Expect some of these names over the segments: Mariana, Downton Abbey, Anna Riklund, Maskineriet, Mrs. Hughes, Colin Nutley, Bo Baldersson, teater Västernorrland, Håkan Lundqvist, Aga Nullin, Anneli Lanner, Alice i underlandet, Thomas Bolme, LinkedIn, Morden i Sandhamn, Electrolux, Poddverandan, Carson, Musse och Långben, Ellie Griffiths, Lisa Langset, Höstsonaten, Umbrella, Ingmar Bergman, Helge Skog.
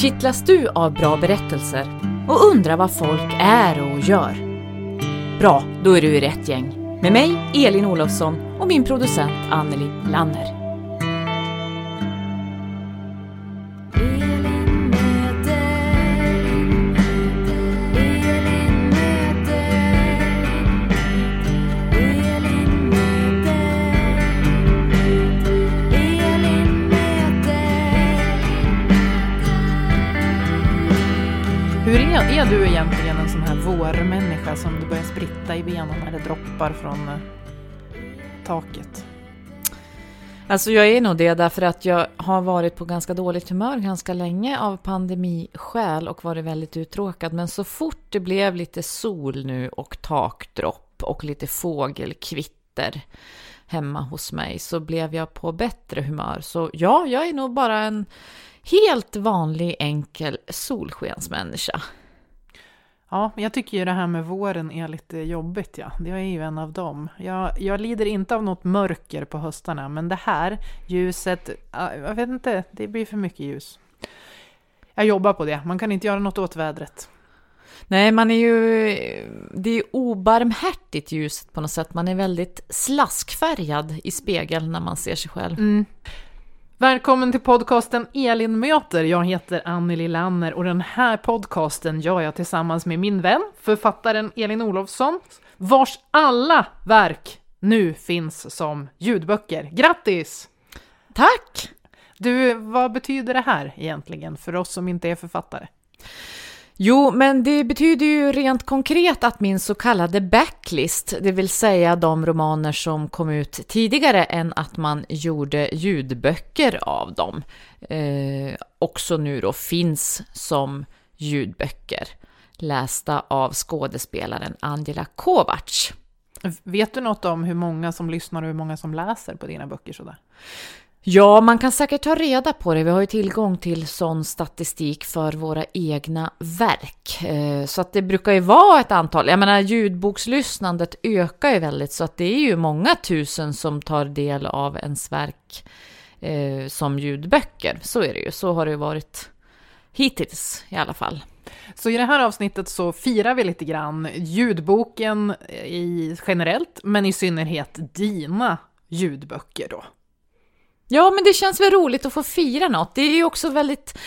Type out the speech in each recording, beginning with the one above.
Kittlas du av bra berättelser och undrar vad folk är och gör? Bra, då är du i rätt gäng. Med mig, Elin Olofsson, och min producent Anneli Lanner. Är du egentligen en sån här vårmänniska som du börjar spritta i benen eller droppar från taket? Alltså jag är nog det därför att jag har varit på ganska dåligt humör ganska länge av pandemiskäl och varit väldigt uttråkad. Men så fort det blev lite sol nu och takdropp och lite fågelkvitter hemma hos mig så blev jag på bättre humör. Så ja, jag är nog bara en helt vanlig enkel solskensmänniska. Ja, jag tycker ju det här med våren är lite jobbigt, ja. Det är ju en av dem. Jag lider inte av något mörker på höstarna, men det här ljuset, jag vet inte, det blir för mycket ljus. Jag jobbar på det, man kan inte göra något åt vädret. Nej, man är ju, det är obarmhärtigt ljuset på något sätt. Man är väldigt slaskfärgad i spegeln när man ser sig själv. Mm. Välkommen till podcasten Elin möter. Jag heter Anneli Lanner och den här podcasten gör jag tillsammans med min vän, författaren Elin Olofsson, vars alla verk nu finns som ljudböcker. Grattis! Tack! Du, vad betyder det här egentligen för oss som inte är författare? Jo, men det betyder ju rent konkret att min så kallade backlist, det vill säga de romaner som kom ut tidigare än att man gjorde ljudböcker av dem, också nu då finns som ljudböcker, lästa av skådespelaren Angela Kovac. Vet du något om hur många som lyssnar och hur många som läser på dina böcker sådär? Ja, man kan säkert ta reda på det. Vi har ju tillgång till sån statistik för våra egna verk. Så att det brukar ju vara ett antal. Jag menar, ljudbokslyssnandet ökar ju väldigt. Så att det är ju många tusen som tar del av ens verk som ljudböcker. Så är det ju. Så har det ju varit hittills i alla fall. Så i det här avsnittet så firar vi lite grann ljudboken generellt. Men i synnerhet dina ljudböcker då. Ja, men det känns väl roligt att få fira något. Det är ju också väldigt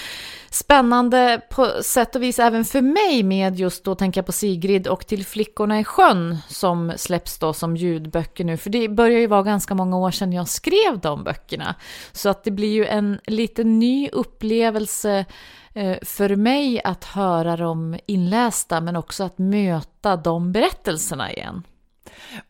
spännande på sätt och vis även för mig med just då tänka på Sigrid och Till flickorna i sjön som släpps då som ljudböcker nu. För det börjar ju vara ganska många år sedan jag skrev de böckerna. Så att det blir ju en lite ny upplevelse för mig att höra dem inlästa men också att möta de berättelserna igen.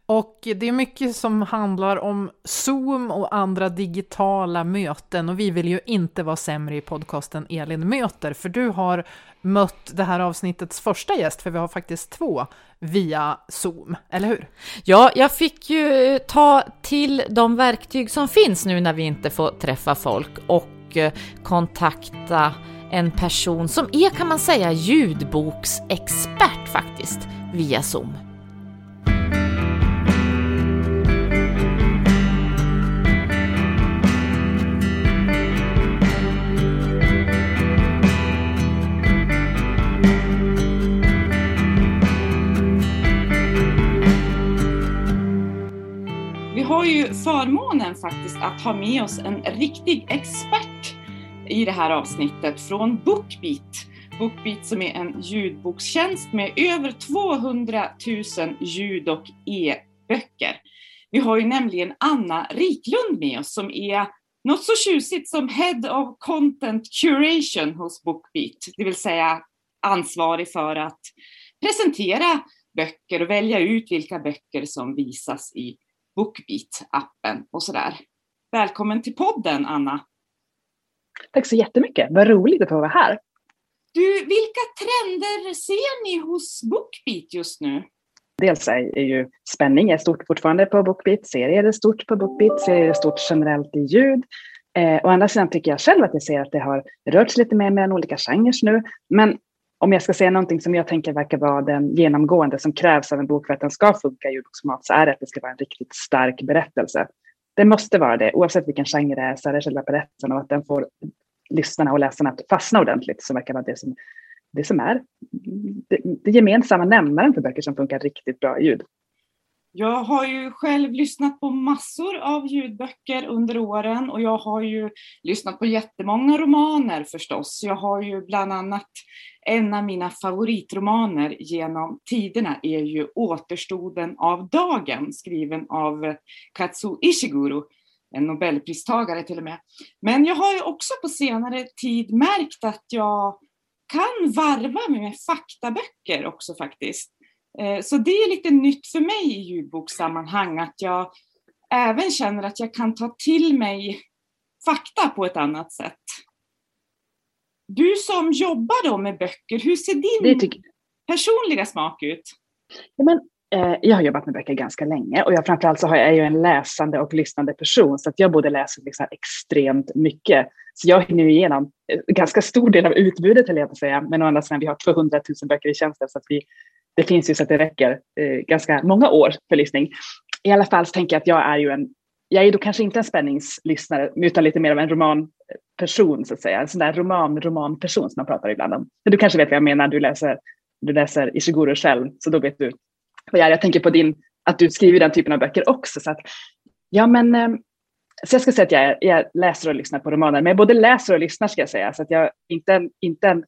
Och det är mycket som handlar om Zoom och andra digitala möten och vi vill ju inte vara sämre i podcasten Elin möter för du har mött det här avsnittets första gäst för vi har faktiskt två via Zoom, eller hur? Ja, jag fick ju ta till de verktyg som finns nu när vi inte får träffa folk och kontakta en person som är kan man säga ljudboksexpert faktiskt via Zoom. Vi har ju förmånen faktiskt att ha med oss en riktig expert i det här avsnittet från BookBeat. BookBeat som är en ljudbokstjänst med över 200 000 ljud- och e-böcker. Vi har ju nämligen Anna Riklund med oss som är något så tjusigt som Head of Content Curation hos BookBeat. Det vill säga ansvarig för att presentera böcker och välja ut vilka böcker som visas i BookBeat-appen och sådär. Välkommen till podden, Anna. Tack så jättemycket. Vad roligt att få vara här. Du, vilka trender ser ni hos BookBeat just nu? Dels är ju spänning är stort fortfarande på BookBeat. Serier är stort på BookBeat. Serier är stort generellt i ljud. Å andra sidan tycker jag själv att jag ser att det har rört sig lite mer mellan olika genrer nu. Men om jag ska säga någonting som jag tänker verkar vara den genomgående som krävs av en bok för att den ska funka i ljudboksformat, så är det att det ska vara en riktigt stark berättelse. Det måste vara det, oavsett vilken genre det är, så är det själva berättelsen och att den får lyssnarna och läsarna att fastna ordentligt, så verkar vara det som är det gemensamma nämnaren för böcker som funkar riktigt bra i ljud. Jag har ju själv lyssnat på massor av ljudböcker under åren och jag har ju lyssnat på jättemånga romaner förstås. Jag har ju bland annat en av mina favoritromaner genom tiderna är ju Återstoden av dagen, skriven av Kazuo Ishiguro, en Nobelpristagare till och med. Men jag har ju också på senare tid märkt att jag kan varva med faktaböcker också faktiskt. Så det är lite nytt för mig i ljudbokssammanhang att jag även känner att jag kan ta till mig fakta på ett annat sätt. Du som jobbar då med böcker, hur ser din personliga smak ut? Ja, men, jag har jobbat med böcker ganska länge och jag framförallt så är jag en läsande och lyssnande person, så att jag både läser liksom extremt mycket. Så jag hinner igenom ganska stor del av utbudet, eller jag får säga. Men å andra sidan, vi har 200 000 böcker i tjänsten, så att det finns ju så att det räcker ganska många år för lyssning. I alla fall så tänker jag att jag är då kanske inte en spänningslyssnare, utan lite mer av en romanperson så att säga. En sån där romanperson som man pratar ibland om. Men du kanske vet vad jag menar, du läser Ishiguro själv, så då vet du vad jag är. Jag tänker på att du skriver den typen av böcker också. Så att, ja men... Så jag ska säga att jag läser och lyssnar på romaner, men jag både läser och lyssnar ska jag säga. Så att jag är inte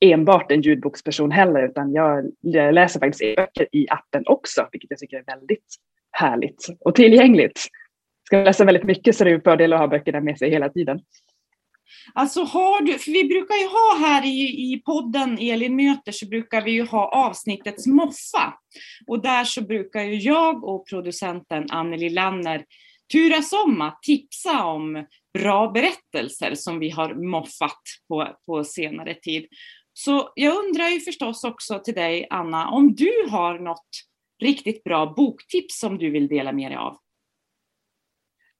enbart en ljudboksperson heller, utan jag läser faktiskt e-böcker i appen också, vilket jag tycker är väldigt härligt och tillgängligt. Ska man läsa väldigt mycket så är det en fördel att ha böckerna med sig hela tiden. Alltså för vi brukar ju ha här i podden Elin möter, så brukar vi ju ha avsnittets moffa. Och där så brukar ju jag och producenten Anneli Lanner turas om att tipsa om bra berättelser som vi har moffat på senare tid. Så jag undrar ju förstås också till dig, Anna, om du har något riktigt bra boktips som du vill dela med dig av?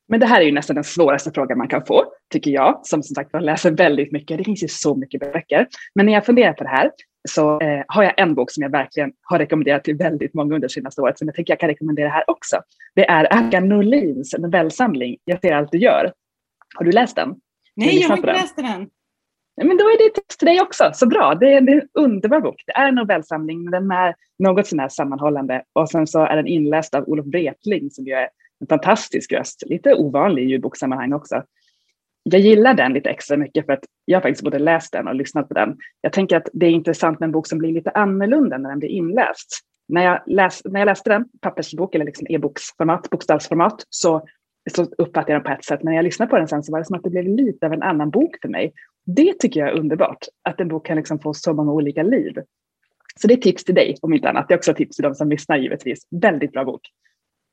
Men det här är ju nästan den svåraste frågan man kan få, tycker jag, som sagt jag läser väldigt mycket. Det finns ju så mycket böcker. Men när jag funderar på det här så har jag en bok som jag verkligen har rekommenderat till väldigt många under senaste året, som jag tänker jag kan rekommendera här också. Det är Aga Nullins novellsamling Jag ser allt du gör. Har du läst den? Nej, jag har inte läst den. Men då är det tips till dig också. Så bra, det är en underbar bok. Det är en novellsamling, men den är något sån här sammanhållande. Och sen så är den inläst av Olof Brethling, som ju är en fantastisk röst. Lite ovanlig i ljudbokssammanhang också. Jag gillar den lite extra mycket för att jag faktiskt både läst den och lyssnat på den. Jag tänker att det är intressant med en bok som blir lite annorlunda när den blir inläst. När jag läste den, pappersbok eller liksom e-boksformat, bokstavsformat, så uppfattade jag den på ett sätt. Men när jag lyssnade på den sen så var det som att det blev lite av en annan bok för mig. Det tycker jag är underbart, att en bok kan liksom få så många olika liv. Så det är tips till dig om inte annat. Det är också tips till de som lyssnar givetvis. Väldigt bra bok.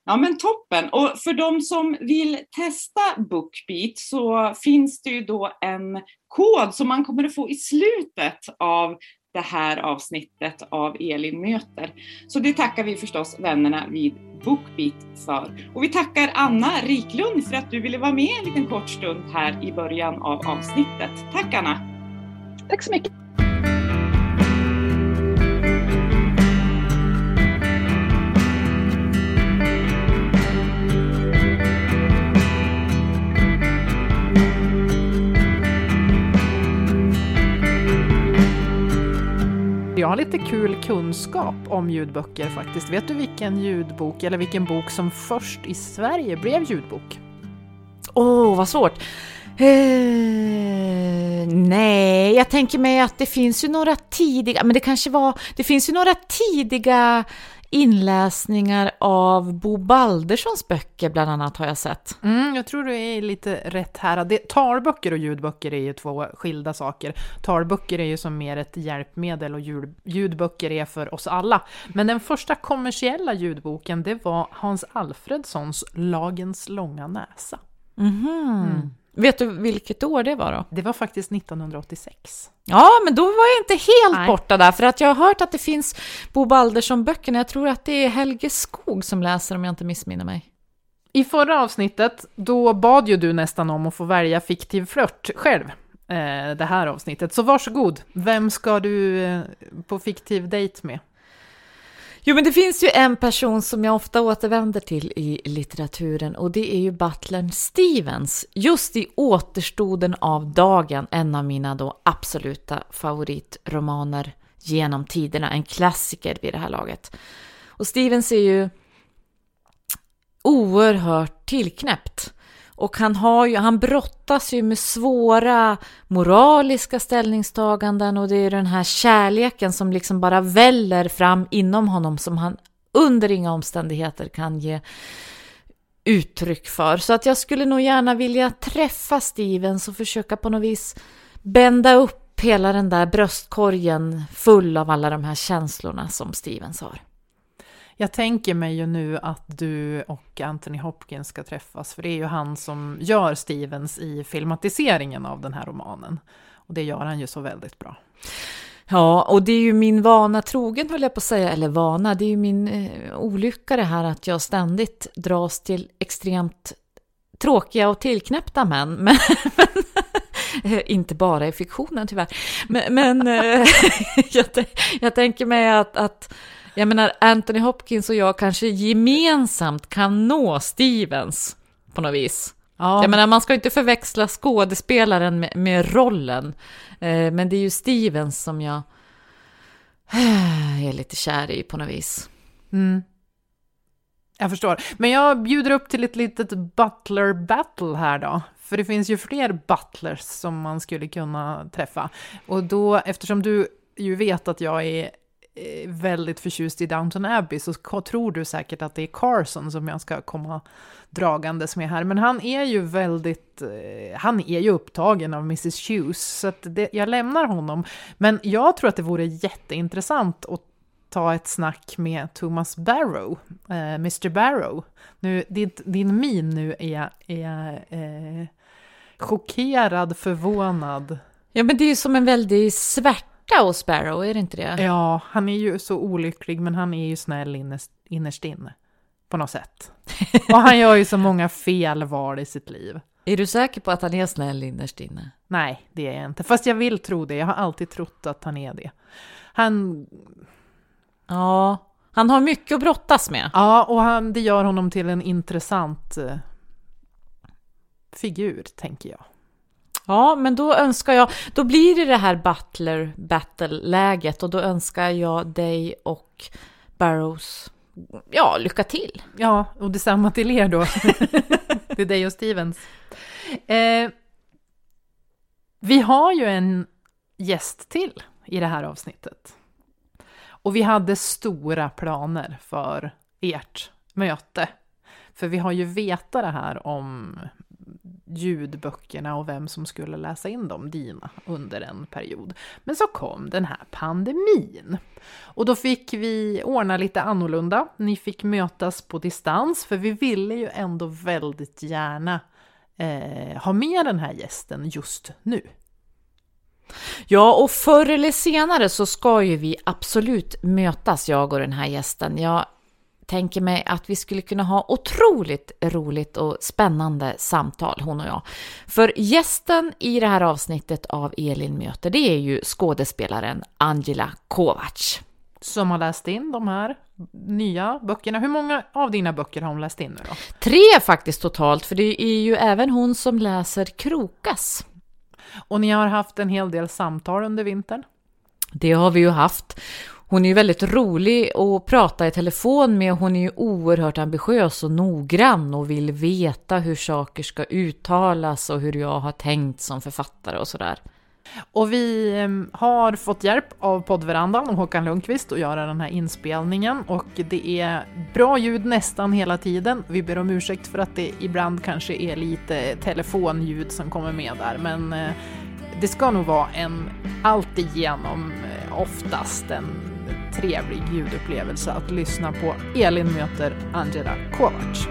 Ja men toppen, och för de som vill testa BookBeat så finns det ju då en kod som man kommer att få i slutet av det här avsnittet av Elin möter. Så det tackar vi förstås vännerna vid BookBeat för. Och vi tackar Anna Riklund för att du ville vara med en liten kort stund här i början av avsnittet. Tack Anna! Tack så mycket! Jag har lite kul kunskap om ljudböcker faktiskt. Vet du vilken ljudbok eller vilken bok som först i Sverige blev ljudbok? Vad svårt. Nej, jag tänker mig att det finns ju några tidiga inläsningar av Bo Balderssons böcker bland annat har jag sett. Jag tror du är lite rätt här. Talböcker och ljudböcker är ju två skilda saker. Talböcker är ju som mer ett hjälpmedel och ljudböcker är för oss alla. Men den första kommersiella ljudboken, det var Hans Alfredssons Lagens långa näsa. Vet du vilket år det var då? Det var faktiskt 1986. Ja, men då var jag inte helt borta där. För att jag har hört att det finns Bo Baldersson-böckerna. Jag tror att det är Helge Skog som läser, om jag inte missminner mig. I förra avsnittet, då bad ju du nästan om att få välja fiktiv flört själv. Det här avsnittet. Så varsågod. Vem ska du på fiktiv dejt med? Jo, men det finns ju en person som jag ofta återvänder till i litteraturen, och det är ju butlern Stevens. Just i Återstoden av dagen, en av mina då absoluta favoritromaner genom tiderna. En klassiker vid det här laget. Och Stevens är ju oerhört tillknäppt. Och han brottas ju med svåra moraliska ställningstaganden, och det är den här kärleken som liksom bara väller fram inom honom som han under inga omständigheter kan ge uttryck för. Så att jag skulle nog gärna vilja träffa Stevens och försöka på något vis bända upp hela den där bröstkorgen full av alla de här känslorna som Stevens har. Jag tänker mig ju nu att du och Anthony Hopkins ska träffas, för det är ju han som gör Stevens i filmatiseringen av den här romanen. Och det gör han ju så väldigt bra. Ja, och det är ju min vana trogen, höll jag på att säga, eller vana. Det är ju min olycka det här att jag ständigt dras till extremt tråkiga och tillknäppta män. Men inte bara i fiktionen tyvärr. Men jag tänker mig att jag menar, Anthony Hopkins och jag kanske gemensamt kan nå Stevens på något vis. Ja. Jag menar, man ska inte förväxla skådespelaren med rollen. Men det är ju Stevens som jag är lite kär i på något vis. Mm. Jag förstår. Men jag bjuder upp till ett litet butler battle här då. För det finns ju fler butlers som man skulle kunna träffa. Och då, eftersom du ju vet att jag är väldigt förtjust i Downton Abbey, så tror du säkert att det är Carson som jag ska komma dragandes med här. Men han är ju upptagen av Mrs. Hughes, så att jag lämnar honom. Men jag tror att det vore jätteintressant att ta ett snack med Thomas Barrow, Mr. Barrow. Nu, din min nu är chockerad, förvånad. Ja, men det är ju som en väldigt svärt och Sparrow, är det inte det? Ja, han är ju så olycklig, men han är ju snäll innerst inne på något sätt. Och han gör ju så många fel val i sitt liv. Är du säker på att han är snäll innerst inne? Nej, det är jag inte. Fast jag vill tro det. Jag har alltid trott att han är det. Han har mycket att brottas med. Ja, och det gör honom till en intressant figur, tänker jag. Ja, men då blir det här butler battle-läget, och då önskar jag dig och Barrows lycka till. Ja, och detsamma till er då. Det är dig och Stevens. Vi har ju en gäst till i det här avsnittet. Och vi hade stora planer för ert möte. För vi har ju vetat det här om ljudböckerna och vem som skulle läsa in dem, dina, under en period. Men så kom den här pandemin. Och då fick vi ordna lite annorlunda. Ni fick mötas på distans, för vi ville ju ändå väldigt gärna ha med den här gästen just nu. Ja, och förr eller senare så ska ju vi absolut mötas, jag och den här gästen. Jag tänker mig att vi skulle kunna ha otroligt roligt och spännande samtal, hon och jag. För gästen i det här avsnittet av Elin möter, det är ju skådespelaren Angela Kovac. Som har läst in de här nya böckerna. Hur många av dina böcker har hon läst in nu då? 3 faktiskt totalt, för det är ju även hon som läser Krokas. Och ni har haft en hel del samtal under vintern? Det har vi ju haft. Hon är ju väldigt rolig att prata i telefon med. Hon är ju oerhört ambitiös och noggrann och vill veta hur saker ska uttalas och hur jag har tänkt som författare och sådär. Och vi har fått hjälp av Poddverandan och Håkan Lundqvist att göra den här inspelningen. Och det är bra ljud nästan hela tiden. Vi ber om ursäkt för att det ibland kanske är lite telefonljud som kommer med där. Men det ska nog vara en alltigenom oftast en trevlig ljudupplevelse att lyssna på. Elin möter Angela Kovac.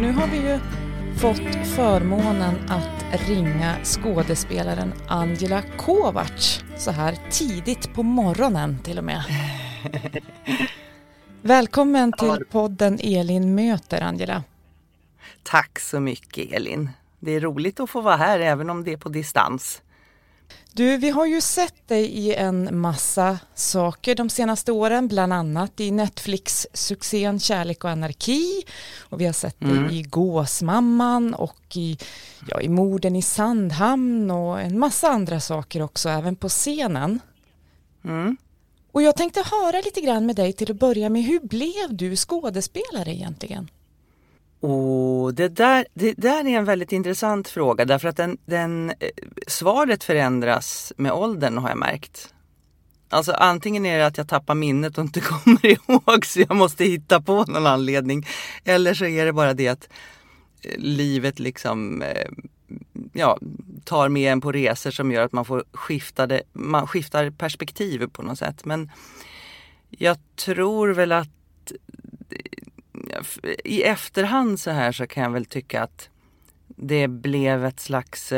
Nu har vi ju fått förmånen att ringa skådespelaren Angela Kovac så här tidigt på morgonen till och med. Välkommen till podden Elin möter Angela. Tack så mycket Elin. Det är roligt att få vara här även om det är på distans. Du, vi har ju sett dig i en massa saker de senaste åren, bland annat i Netflix-succén Kärlek och Anarki, och vi har sett dig i Gåsmamman och i Morden i Sandhamn och en massa andra saker också, även på scenen. Mm. Och jag tänkte höra lite grann med dig till att börja med, hur blev du skådespelare egentligen? Det där är en väldigt intressant fråga, därför att den svaret förändras med åldern, har jag märkt. Alltså antingen är det att jag tappar minnet och inte kommer ihåg så jag måste hitta på någon anledning, eller så är det bara det att livet liksom tar med en på resor som gör att man får skiftar perspektiv på något sätt. Men jag tror väl att i efterhand så här så kan jag väl tycka att det blev ett slags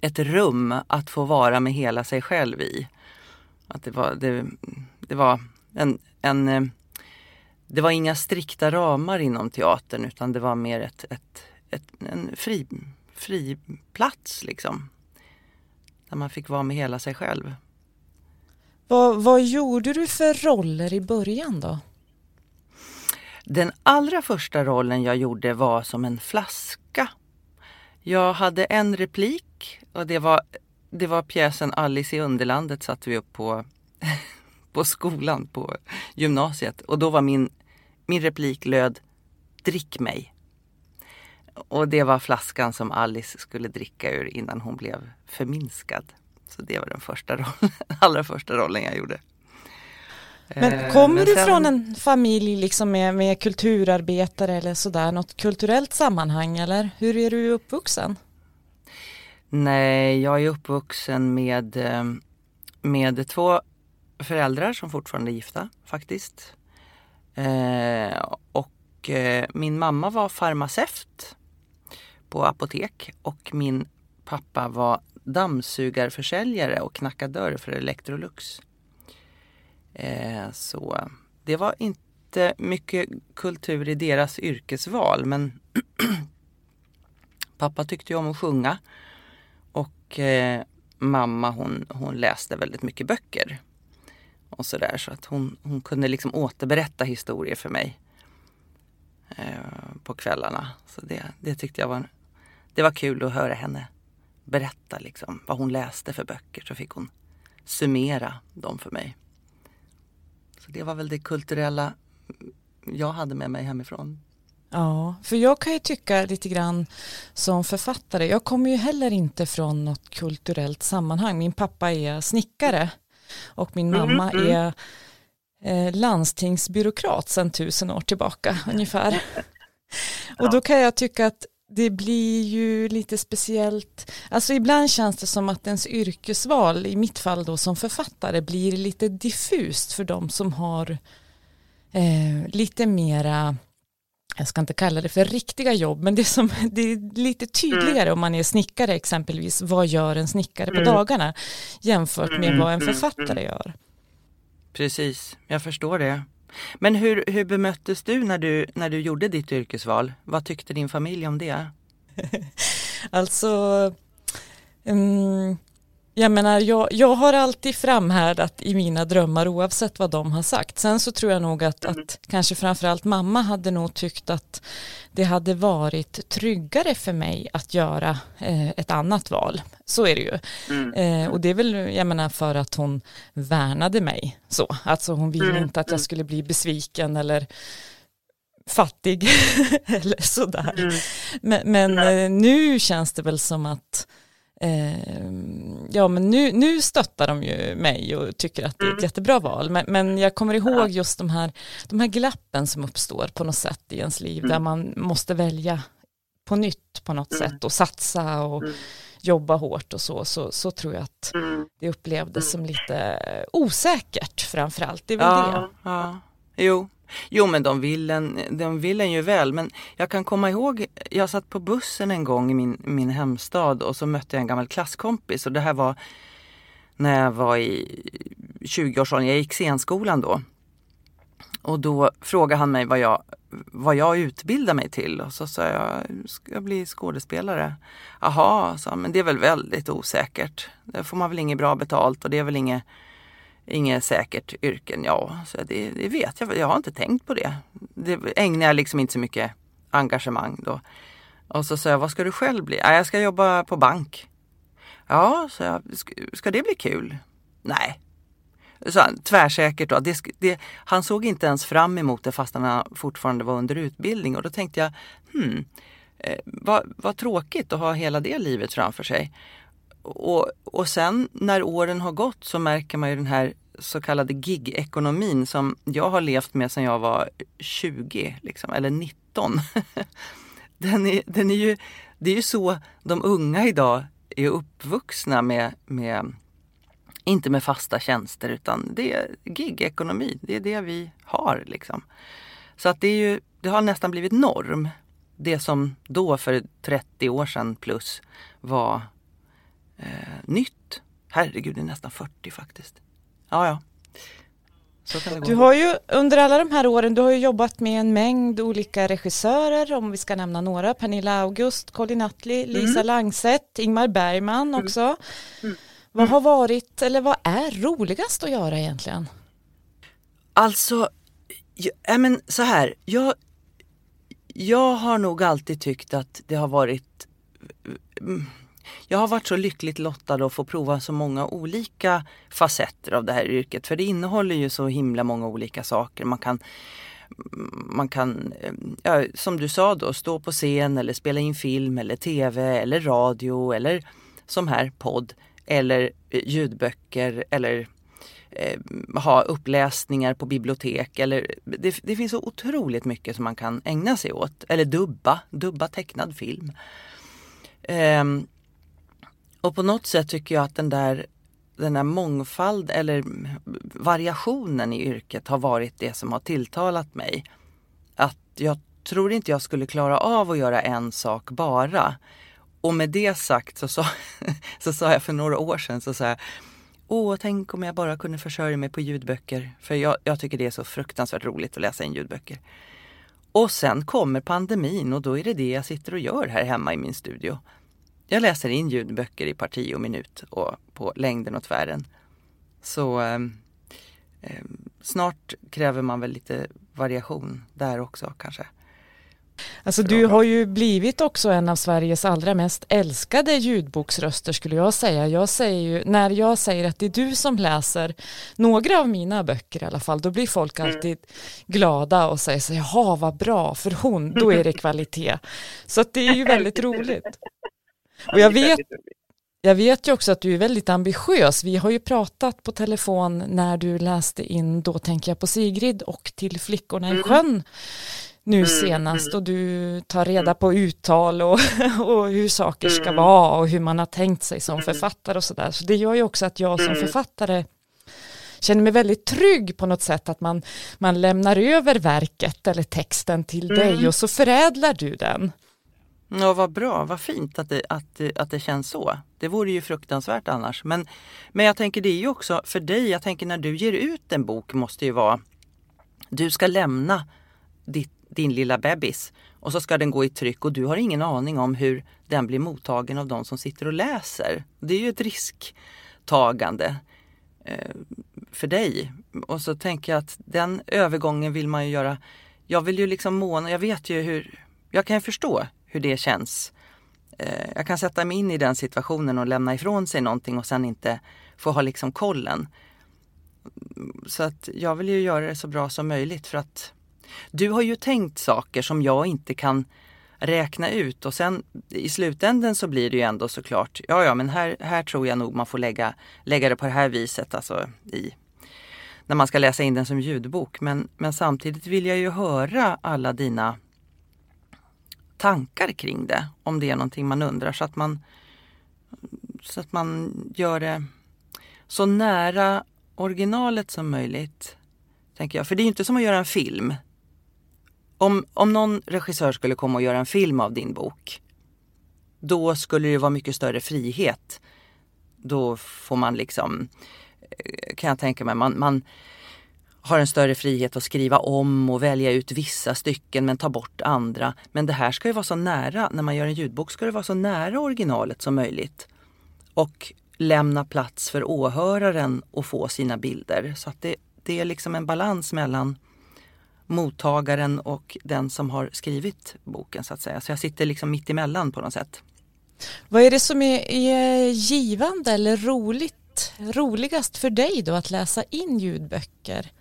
ett rum att få vara med hela sig själv i. Att det var inga strikta ramar inom teatern, utan det var mer en fri plats liksom, där man fick vara med hela sig själv. Vad gjorde du för roller i början då? Den allra första rollen jag gjorde var som en flaska. Jag hade en replik och det var pjäsen Alice i underlandet, satte vi upp på skolan, på gymnasiet. Och då var min replik löd drick mig. Och det var flaskan som Alice skulle dricka ur innan hon blev förminskad. Så det var den allra första rollen jag gjorde. Men kommer du från en familj liksom med kulturarbetare eller sådär, något kulturellt sammanhang, eller hur är du uppvuxen? Nej, jag är uppvuxen med två föräldrar som fortfarande är gifta faktiskt. Och min mamma var farmaceut på apotek och min pappa var dammsugarförsäljare och knackade dörr för Electrolux. Så det var inte mycket kultur i deras yrkesval, men pappa tyckte ju om att sjunga och mamma hon läste väldigt mycket böcker och sådär, så att hon kunde liksom återberätta historier för mig på kvällarna, så det tyckte jag var kul att höra henne berätta liksom vad hon läste för böcker, så fick hon summera dem för mig. Så det var väl det kulturella jag hade med mig hemifrån. Ja, för jag kan ju tycka lite grann som författare. Jag kommer ju heller inte från något kulturellt sammanhang. Min pappa är snickare och min mamma är landstingsbyråkrat sedan 1000 år tillbaka ungefär. Och då kan jag tycka att det blir ju lite speciellt. Alltså ibland känns det som att ens yrkesval, i mitt fall då som författare, blir lite diffust för de som har lite mera, jag ska inte kalla det för riktiga jobb, men det är lite tydligare om man är snickare exempelvis. Vad gör en snickare på dagarna jämfört med vad en författare gör? Precis, jag förstår det. Men hur bemöttes du när du gjorde ditt yrkesval? Vad tyckte din familj om det? Alltså Jag menar, jag har alltid framhärdat i mina drömmar oavsett vad de har sagt. Sen så tror jag nog att kanske framförallt mamma hade nog tyckt att det hade varit tryggare för mig att göra ett annat val. Så är det ju. Och det är väl, jag menar, för att hon värnade mig så. Alltså hon ville inte att jag skulle bli besviken eller fattig eller sådär. Men nu känns det väl som att ja, men nu stöttar de ju mig och tycker att det är ett jättebra val, men jag kommer ihåg just de här glappen som uppstår på något sätt i ens liv, där man måste välja på nytt på något sätt och satsa och jobba hårt och så tror jag att det upplevdes som lite osäkert framförallt, det är väl det. Ja. Jo, men de vill en ju väl. Men jag kan komma ihåg, jag satt på bussen en gång i min hemstad och så mötte jag en gammal klasskompis. Och det här var när jag var i 20-årsåldern, jag gick scenskolan då. Och då frågade han mig vad jag utbildar mig till. Och så sa jag, ska jag bli skådespelare? Jaha, sa han, men det är väl väldigt osäkert. Där får man väl inget bra betalt och det är väl inget säkert yrken, ja. Så det vet jag. Jag har inte tänkt på det. Det ägnar jag liksom inte så mycket engagemang då. Och så sa jag, vad ska du själv bli? Jag ska jobba på bank. Ja, så jag, ska det bli kul? Nej. Så han, tvärsäkert då. Han såg inte ens fram emot det fast han fortfarande var under utbildning. Och då tänkte jag, vad tråkigt att ha hela det livet framför sig. Och sen när åren har gått så märker man ju den här så kallade gig-ekonomin som jag har levt med sedan jag var 20 liksom, eller 19. Det är ju så de unga idag är uppvuxna med inte med fasta tjänster utan det är gig-ekonomi. Det är det vi har liksom. Så att det har nästan blivit norm. Det som då för 30 år sedan plus var nytt. Herregud, det är nästan 40 faktiskt. Ja. Så kan det gå. Du har ju under alla de här åren, du har ju jobbat med en mängd olika regissörer, om vi ska nämna några. Pernilla August, Colin Nutley, Lisa Langset, Ingmar Bergman också. Vad har varit, eller vad är roligast att göra egentligen? Alltså, men så här. Jag har nog alltid tyckt att det har varit... Jag har varit så lyckligt lottad att få prova så många olika facetter av det här yrket. För det innehåller ju så himla många olika saker. Man kan ja, som du sa då, stå på scen eller spela in film eller tv eller radio eller som här podd eller ljudböcker eller ha uppläsningar på bibliotek. Eller, det finns så otroligt mycket som man kan ägna sig åt. Eller dubba tecknad film. Och på något sätt tycker jag att den där mångfald eller variationen i yrket har varit det som har tilltalat mig. Att jag tror inte jag skulle klara av att göra en sak bara. Och med det sagt så sa jag för några år sedan så sa jag, tänk om jag bara kunde försörja mig på ljudböcker. För jag tycker det är så fruktansvärt roligt att läsa in ljudböcker. Och sen kommer pandemin och då är det jag sitter och gör här hemma i min studio. Jag läser in ljudböcker i parti och minut och på längden och tvären. Så snart kräver man väl lite variation där också kanske. Alltså du har ju blivit också en av Sveriges allra mest älskade ljudboksröster skulle jag säga. Jag säger ju, när jag säger att det är du som läser några av mina böcker i alla fall, då blir folk alltid glada och säger så, jaha vad bra för hon, då är det kvalitet. Så att det är ju väldigt roligt. Och jag vet ju också att du är väldigt ambitiös. Vi har ju pratat på telefon när du läste in, då tänker jag på Sigrid och till Flickorna i sjön nu senast. Och du tar reda på uttal och hur saker ska vara och hur man har tänkt sig som författare och sådär. Så det gör ju också att jag som författare känner mig väldigt trygg på något sätt att man lämnar över verket eller texten till dig och så förädlar du den. Ja, vad bra, vad fint att det känns så. Det vore ju fruktansvärt annars. Men jag tänker det är ju också för dig, jag tänker när du ger ut en bok måste ju vara, du ska lämna din lilla bebis och så ska den gå i tryck och du har ingen aning om hur den blir mottagen av de som sitter och läser. Det är ju ett risk, mottagande för dig. Och så tänker jag att den övergången vill man ju göra. Jag vill ju liksom måna, jag vet ju hur, jag kan förstå hur det känns. Jag kan sätta mig in i den situationen och lämna ifrån sig någonting och sen inte få ha liksom kollen. Så att jag vill ju göra det så bra som möjligt, för att du har ju tänkt saker som jag inte kan räkna ut, och sen i slutändan så blir det ju ändå såklart, ja men här tror jag nog man får lägga det på det här viset, alltså i när man ska läsa in den som ljudbok, men samtidigt vill jag ju höra alla dina tankar kring det, om det är någonting man undrar, så att man gör det så nära originalet som möjligt, tänker jag. För det är ju inte som att göra en film. Om någon regissör skulle komma och göra en film av din bok, då skulle det vara mycket större frihet. Då får man liksom, kan jag tänka mig, man har en större frihet att skriva om och välja ut vissa stycken men ta bort andra. Men det här ska ju vara så nära, när man gör en ljudbok ska det vara så nära originalet som möjligt. Och lämna plats för åhöraren och få sina bilder. Så att det är liksom en balans mellan mottagaren och den som har skrivit boken, så att säga. Så jag sitter liksom mitt emellan på något sätt. Vad är det som är givande eller roligast för dig då att läsa in ljudböcker?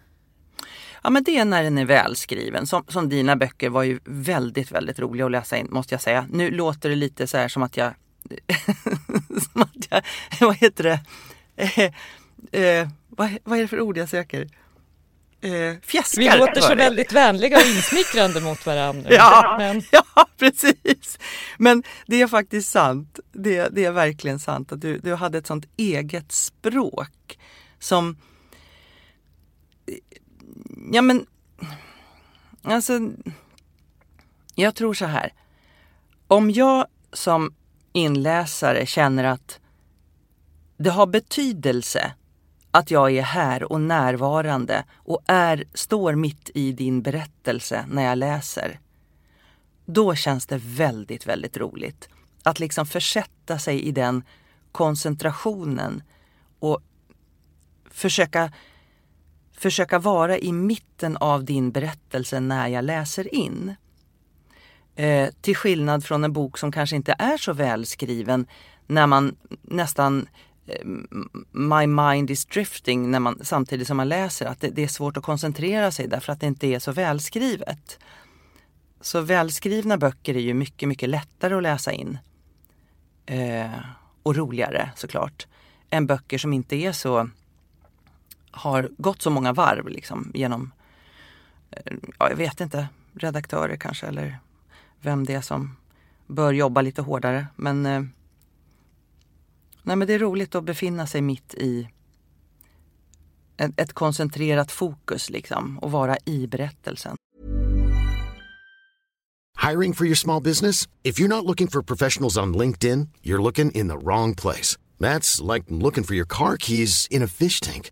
Ja, men det är när den är välskriven. Som dina böcker var ju väldigt, väldigt roliga att läsa in, måste jag säga. Nu låter det lite så här som att jag som att jag, vad heter det? Vad är det för ord jag söker? Fjäskar. Vi låter så väldigt vänliga och insmickrande mot varandra. Ja, precis. Men det är faktiskt sant. Det är verkligen sant att du hade ett sånt eget språk som, ja men alltså, jag tror så här. Om jag som inläsare känner att det har betydelse att jag är här och närvarande och står mitt i din berättelse när jag läser, då känns det väldigt, väldigt roligt att liksom försätta sig i den koncentrationen och försöka vara i mitten av din berättelse när jag läser in. Till skillnad från en bok som kanske inte är så välskriven, när man nästan my mind is drifting när man, samtidigt som man läser, att det är svårt att koncentrera sig därför att det inte är så välskrivet. Så välskrivna böcker är ju mycket, mycket lättare att läsa in och roligare såklart än böcker som inte är så, har gått så många varv liksom, genom jag vet inte, redaktörer kanske, eller vem det är som bör jobba lite hårdare. Men men det är roligt att befinna sig mitt i ett koncentrerat fokus liksom, och vara i berättelsen. Hiring for your small business? If you're not looking for professionals on LinkedIn, you're looking in the wrong place. That's like looking for your car keys in a fish tank.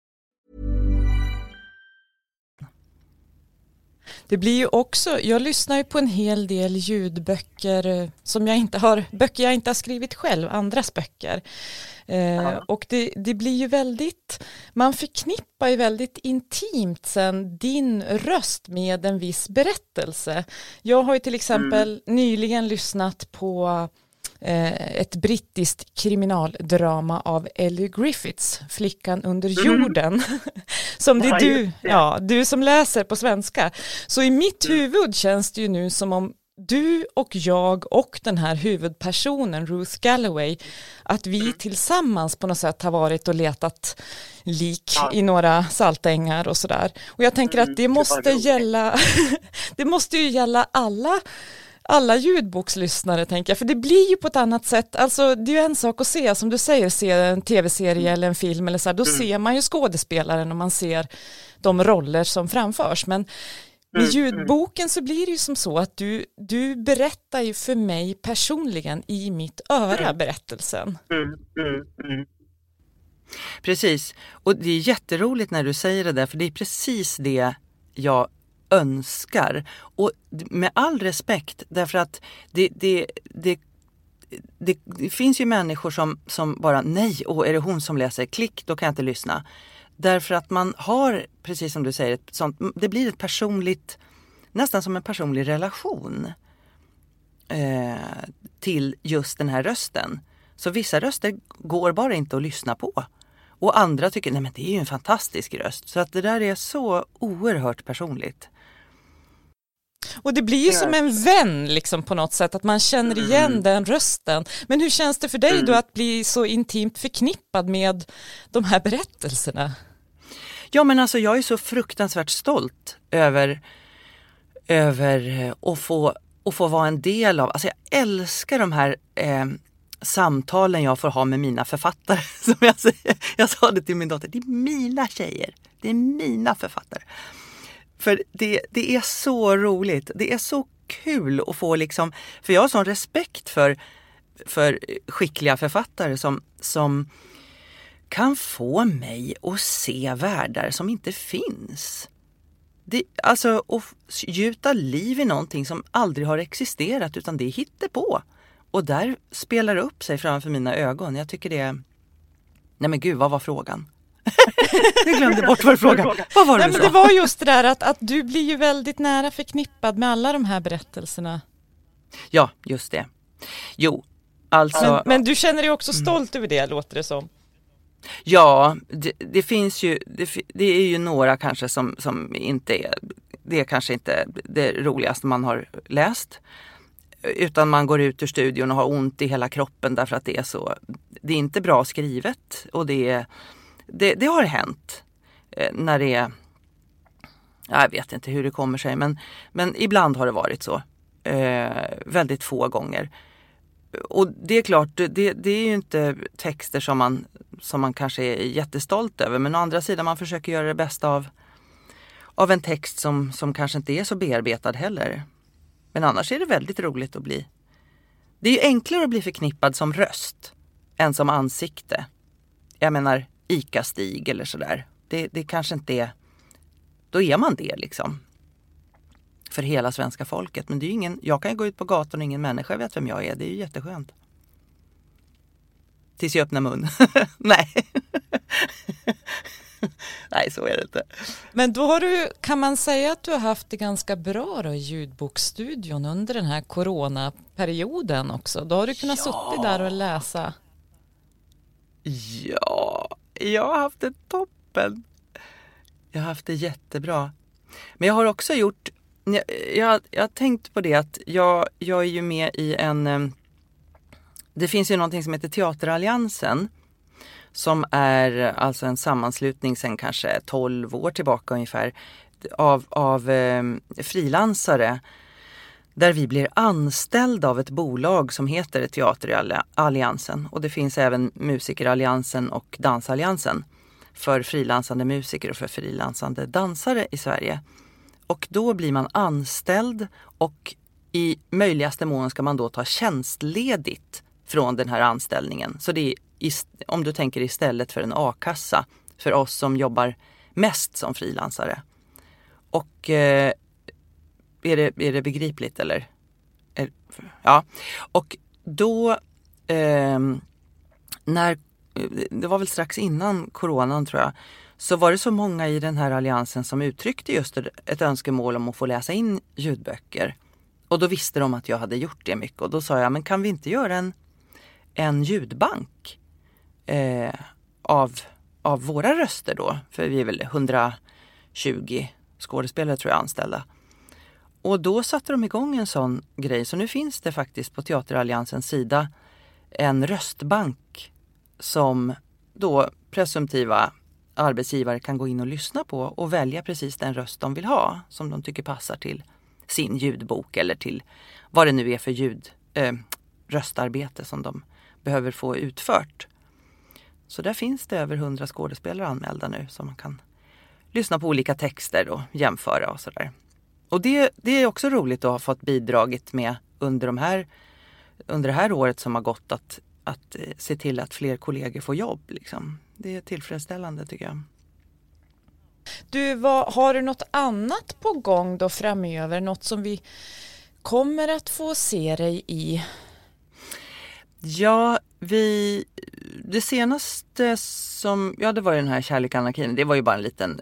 Det blir ju också, jag lyssnar ju på en hel del ljudböcker som jag inte har skrivit själv, andras böcker. Och det blir ju väldigt, man förknippar ju väldigt intimt sen din röst med en viss berättelse. Jag har ju till exempel nyligen lyssnat på ett brittiskt kriminaldrama av Ellie Griffiths, Flickan under jorden, som det är du som läser på svenska. Så i mitt huvud känns det ju nu som om du och jag och den här huvudpersonen Ruth Galloway, att vi tillsammans på något sätt har varit och letat lik i några saltängar och sådär. Och jag tänker att det måste gälla det måste ju gälla alla ljudbokslyssnare, tänker jag. För det blir ju på ett annat sätt. Alltså, det är ju en sak att se, som du säger, se en tv-serie eller en film eller så här. Då ser man ju skådespelaren och man ser de roller som framförs. Men med ljudboken så blir det ju som så att du berättar ju för mig personligen i mitt öra berättelsen. Precis. Och det är jätteroligt när du säger det där, för det är precis det jag önskar. Och med all respekt, därför att det finns ju människor som bara, nej, och är det hon som läser, klick, då kan jag inte lyssna. Därför att man har, precis som du säger, det blir ett personligt, nästan som en personlig relation till just den här rösten. Så vissa röster går bara inte att lyssna på. Och andra tycker, nej men det är ju en fantastisk röst. Så att det där är så oerhört personligt. Och det blir ju som en vän liksom, på något sätt, att man känner igen den rösten. Men hur känns det för dig då att bli så intimt förknippad med de här berättelserna? Ja, men alltså jag är så fruktansvärt stolt över att få vara en del av. Alltså jag älskar de här samtalen jag får ha med mina författare, som jag säger. Jag sa det till min dotter, det är mina tjejer, det är mina författare. För det är så roligt. Det är så kul att få liksom... För jag har sån respekt för skickliga författare som kan få mig att se världar som inte finns. Alltså att gjuta liv i någonting som aldrig har existerat, utan det hittar på. Och där spelar det upp sig framför mina ögon. Jag tycker det... Nej men gud, vad var frågan? Jag glömde bort vad frågan. Vad var det? Nej, men det var just det där att du blir ju väldigt nära förknippad med alla de här berättelserna. Ja, just det. Jo, alltså... Men du känner dig också stolt över det, låter det som. Ja, det finns ju... Det är ju några kanske som inte är... Det är kanske inte det roligaste man har läst. Utan man går ut ur studion och har ont i hela kroppen därför att det är så... Det är inte bra skrivet och det är... Det har hänt när det är, jag vet inte hur det kommer sig, men ibland har det varit så, väldigt få gånger. Och det är klart, det är ju inte texter som man kanske är jättestolt över, men å andra sidan man försöker göra det bästa av en text som kanske inte är så bearbetad heller. Men annars är det väldigt roligt att bli. Det är ju enklare att bli förknippad som röst än som ansikte. Jag menar... Ica-stig eller sådär. Det kanske inte är... Då är man det liksom. För hela svenska folket. Men det är ju ingen... Jag kan ju gå ut på gatan och ingen människa vet vem jag är. Det är ju jätteskönt. Tills jag öppnar mun. Nej. Nej, så är det inte. Men då har du... Kan man säga att du har haft det ganska bra då i ljudboksstudion under den här coronaperioden också? Då har du kunnat sitta där och läsa. Ja... Jag har haft det toppen. Jag har haft det jättebra. Men jag har också gjort... Jag har tänkt på det att jag är ju med i en... Det finns ju någonting som heter Teateralliansen. Som är alltså en sammanslutning sen kanske 12 år tillbaka ungefär. Av frilansare. Där vi blir anställda av ett bolag som heter Teateralliansen. Och det finns även Musikeralliansen och Dansalliansen för frilansande musiker och för frilansande dansare i Sverige. Och då blir man anställd och i möjligaste mån ska man då ta tjänstledigt från den här anställningen. Så det är, om du tänker istället för en a-kassa, för oss som jobbar mest som frilansare. Och... Är det begripligt eller? Ja. Och då när det var väl strax innan coronan tror jag, så var det så många i den här alliansen som uttryckte just ett önskemål om att få läsa in ljudböcker. Och då visste de att jag hade gjort det mycket och då sa jag, men kan vi inte göra en ljudbank av våra röster då? För vi är väl 120 skådespelare tror jag anställda. Och då satte de igång en sån grej. Så nu finns det faktiskt på Teateralliansens sida en röstbank som då presumtiva arbetsgivare kan gå in och lyssna på och välja precis den röst de vill ha som de tycker passar till sin ljudbok eller till vad det nu är för röstarbete som de behöver få utfört. Så där finns det över 100 skådespelare anmälda nu som man kan lyssna på olika texter och jämföra och sådär. Och det är också roligt att ha fått bidragit med under det här året som har gått att se till att fler kollegor får jobb. Liksom. Det är tillfredsställande tycker jag. Du, har du något annat på gång då framöver? Något som vi kommer att få se dig i? Ja, det senaste som... Ja, det var ju den här Kärlek och Anarki. Det var ju bara en liten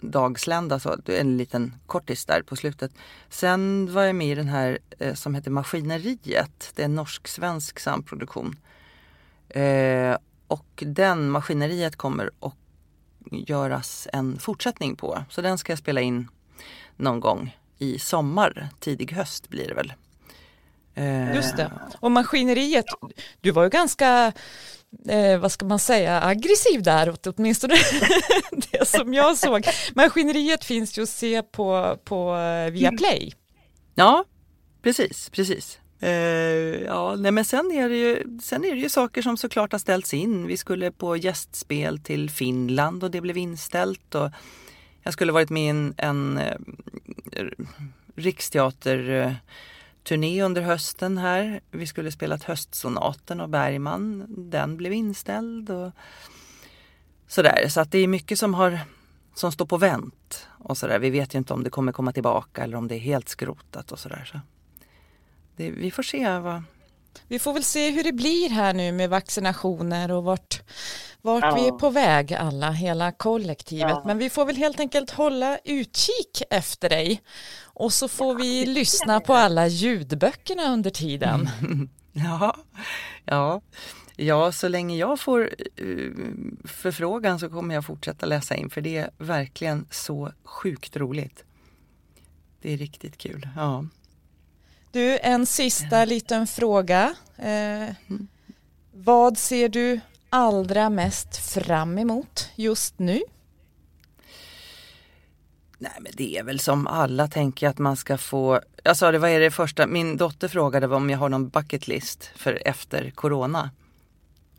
dagslända, så en liten kortis där på slutet. Sen var jag med i den här som heter Maskineriet. Det är en norsk-svensk samproduktion. Och den Maskineriet kommer att göras en fortsättning på. Så den ska jag spela in någon gång i sommar. Tidig höst blir det väl. Just det. Och Maskineriet, du var ju ganska, vad ska man säga, aggressiv där, åtminstone det som jag såg. Maskineriet finns ju att se på Viaplay. Ja, precis. Men sen är det ju saker som såklart har ställts in. Vi skulle på gästspel till Finland och det blev inställt. Och jag skulle varit med i en riksteater turné under hösten här. Vi skulle spela höstsonaten av Bergman. Den blev inställd och sådär. Så att det är mycket som står på vänt och sådär. Vi vet ju inte om det kommer komma tillbaka eller om det är helt skrotat och sådär. Så vi får se vad... Vi får väl se hur det blir här nu med vaccinationer och vart vi är på väg alla, hela kollektivet. Ja. Men vi får väl helt enkelt hålla utkik efter dig. Och så får vi lyssna på alla ljudböckerna under tiden. Ja, så länge jag får förfrågan så kommer jag fortsätta läsa in. För det är verkligen så sjukt roligt. Det är riktigt kul, ja. Du, en sista liten fråga. Vad ser du allra mest fram emot just nu? Nej, men det är väl som alla tänker att man ska få... Jag sa det, vad är det första? Min dotter frågade om jag har någon bucket list för efter corona.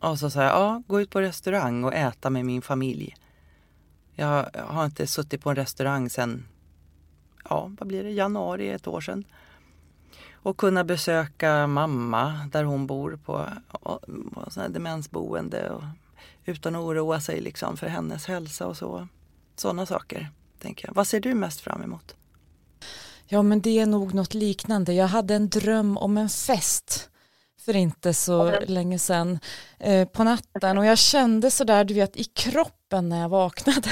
Och så sa jag, gå ut på restaurang och äta med min familj. Jag har inte suttit på en restaurang sedan, vad blir det? Januari, ett år sedan. Och kunna besöka mamma där hon bor på sån här demensboende. Och, utan att oroa sig liksom för hennes hälsa och så. Sådana saker, tänker jag. Vad ser du mest fram emot? Ja, men det är nog något liknande. Jag hade en dröm om en fest för inte så länge sedan på natten. Och jag kände sådär, du vet, i kroppen när jag vaknade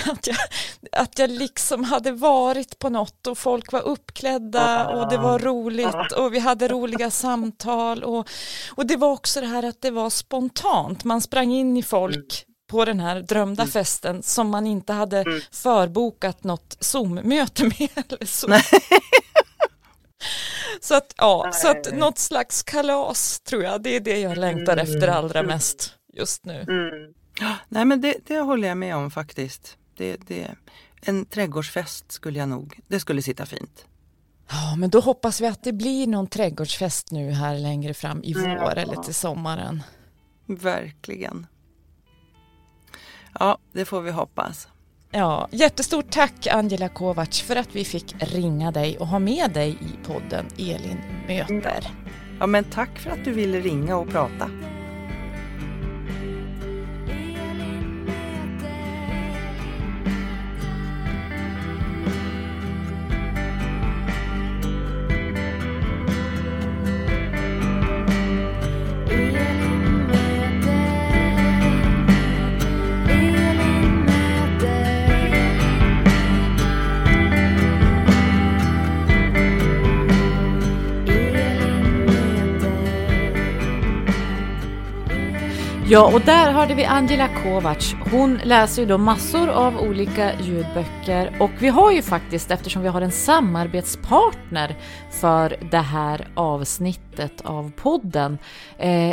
att jag liksom hade varit på något och folk var uppklädda och det var roligt och vi hade roliga samtal och det var också det här att det var spontant. Man sprang in i folk på den här drömda festen som man inte hade förbokat något Zoom-möte med eller så. Nej. Så att något slags kalas tror jag, det är det jag längtar efter allra mest just nu. Nej, men det håller jag med om faktiskt. En trädgårdsfest skulle jag nog, det skulle sitta fint. Ja, men då hoppas vi att det blir någon trädgårdsfest nu här längre fram i vår eller till sommaren. Verkligen. Ja, det får vi hoppas. Ja, jättestort tack Angela Kovac för att vi fick ringa dig och ha med dig i podden Elin möter. Ja, men tack för att du ville ringa och prata. Ja, och där hörde vi Angela Kovac. Hon läser ju då massor av olika ljudböcker. Och vi har ju faktiskt, eftersom vi har en samarbetspartner för det här avsnittet av podden,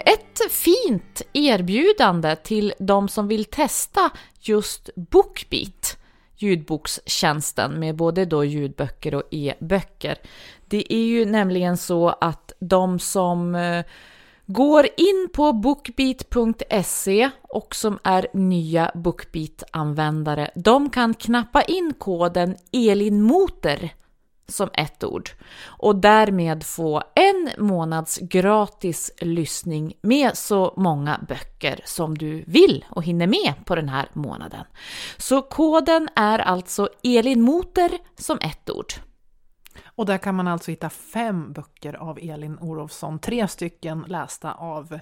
ett fint erbjudande till de som vill testa just BookBeat, ljudbokstjänsten med både då ljudböcker och e-böcker. Det är ju nämligen så att de som går in på bookbeat.se och som är nya BookBeat-användare, de kan knappa in koden ELINMOTER som ett ord och därmed få 1 månads gratis lyssning med så många böcker som du vill och hinner med på den här månaden. Så koden är alltså ELINMOTER som ett ord. Och där kan man alltså hitta 5 böcker av Elin Olofsson. 3 stycken lästa av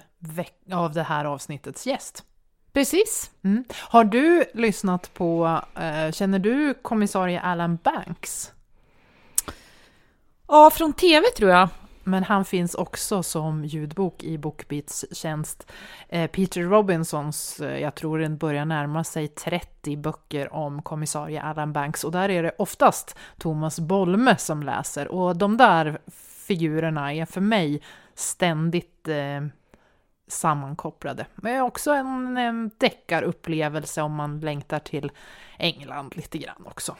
det här avsnittets gäst. Precis. Mm. Har du lyssnat på, känner du kommissarie Alan Banks? Ja, från tv tror jag. Men han finns också som ljudbok i BookBeats tjänst. Peter Robinsons, jag tror den börjar närma sig 30 böcker om kommissarie Alan Banks. Och där är det oftast Thomas Bolme som läser. Och de där figurerna är för mig ständigt sammankopplade. Men det är också en deckarupplevelse om man längtar till England lite grann också.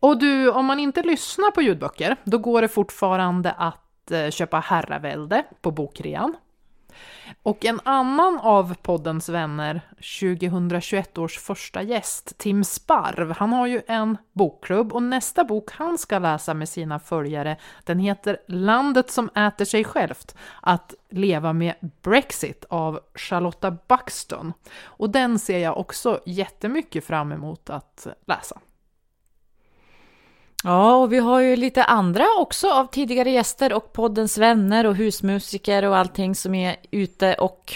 Och du, om man inte lyssnar på ljudböcker, då går det fortfarande att köpa Herravälde på bokrean. Och en annan av poddens vänner, 2021 års första gäst, Tim Sparv, han har ju en bokklubb och nästa bok han ska läsa med sina följare, den heter Landet som äter sig självt, att leva med Brexit av Charlotta Buxton. Och den ser jag också jättemycket fram emot att läsa. Ja, och vi har ju lite andra också av tidigare gäster och poddens vänner och husmusiker och allting som är ute och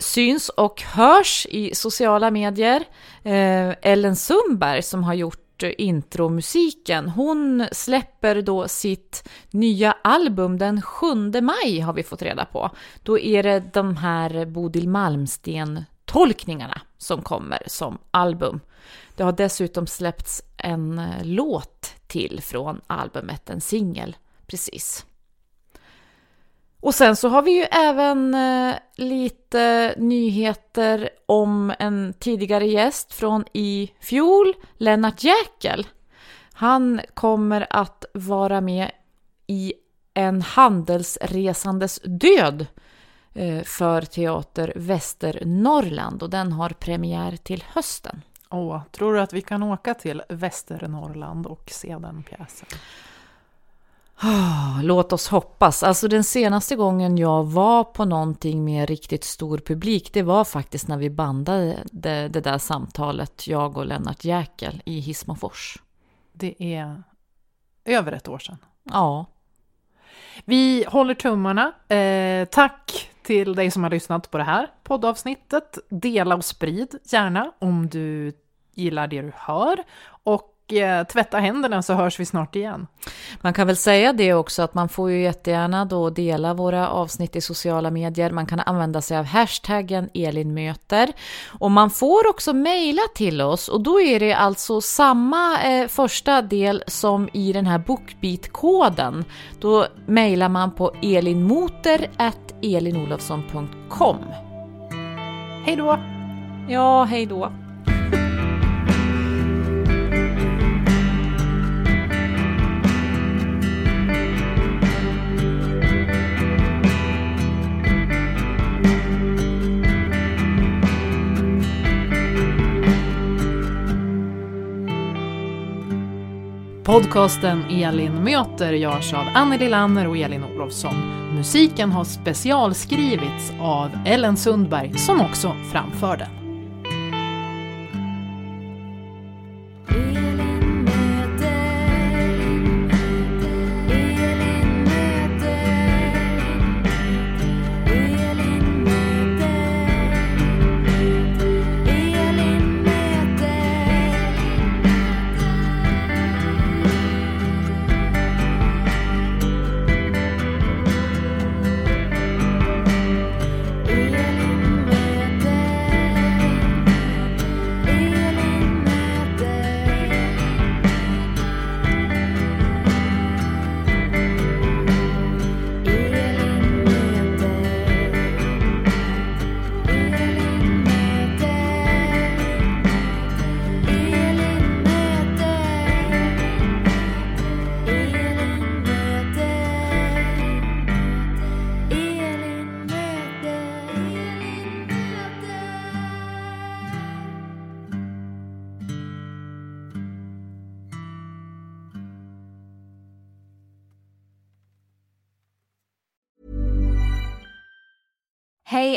syns och hörs i sociala medier. Ellen Sundberg som har gjort intromusiken, hon släpper då sitt nya album den 7 maj har vi fått reda på. Då är det de här Bodil Malmsten-tolkningarna som kommer som album. Det har dessutom släppts en låt till från albumet, en singel, precis. Och sen så har vi ju även lite nyheter om en tidigare gäst från i fjol, Lennart Jäkel. Han kommer att vara med i en handelsresandes död för Teater Västernorrland och den har premiär till hösten. Tror du att vi kan åka till Västernorrland och se den pjäsen? Låt oss hoppas. Alltså den senaste gången jag var på någonting med riktigt stor publik, det var faktiskt när vi bandade det där samtalet, jag och Lennart Jäkel i Hissmofors. Det är över 1 år sedan. Ja. Vi håller tummarna. Tack till dig som har lyssnat på det här poddavsnittet. Dela och sprid gärna om du gillar det du hör. Och tvätta händerna så hörs vi snart igen. Man kan väl säga det också att man får ju jättegärna då dela våra avsnitt i sociala medier. Man kan använda sig av hashtaggen Elinmöter. Och man får också mejla till oss. Och då är det alltså samma första del som i den här BookBeat-koden. Då mejlar man på elinmoter@elinolofsson.com. Hej då! Ja, hej då! Podcasten Elin möter görs av Anneli Lanner och Elin Olofsson. Musiken har specialskrivits av Ellen Sundberg som också framför den. Hey,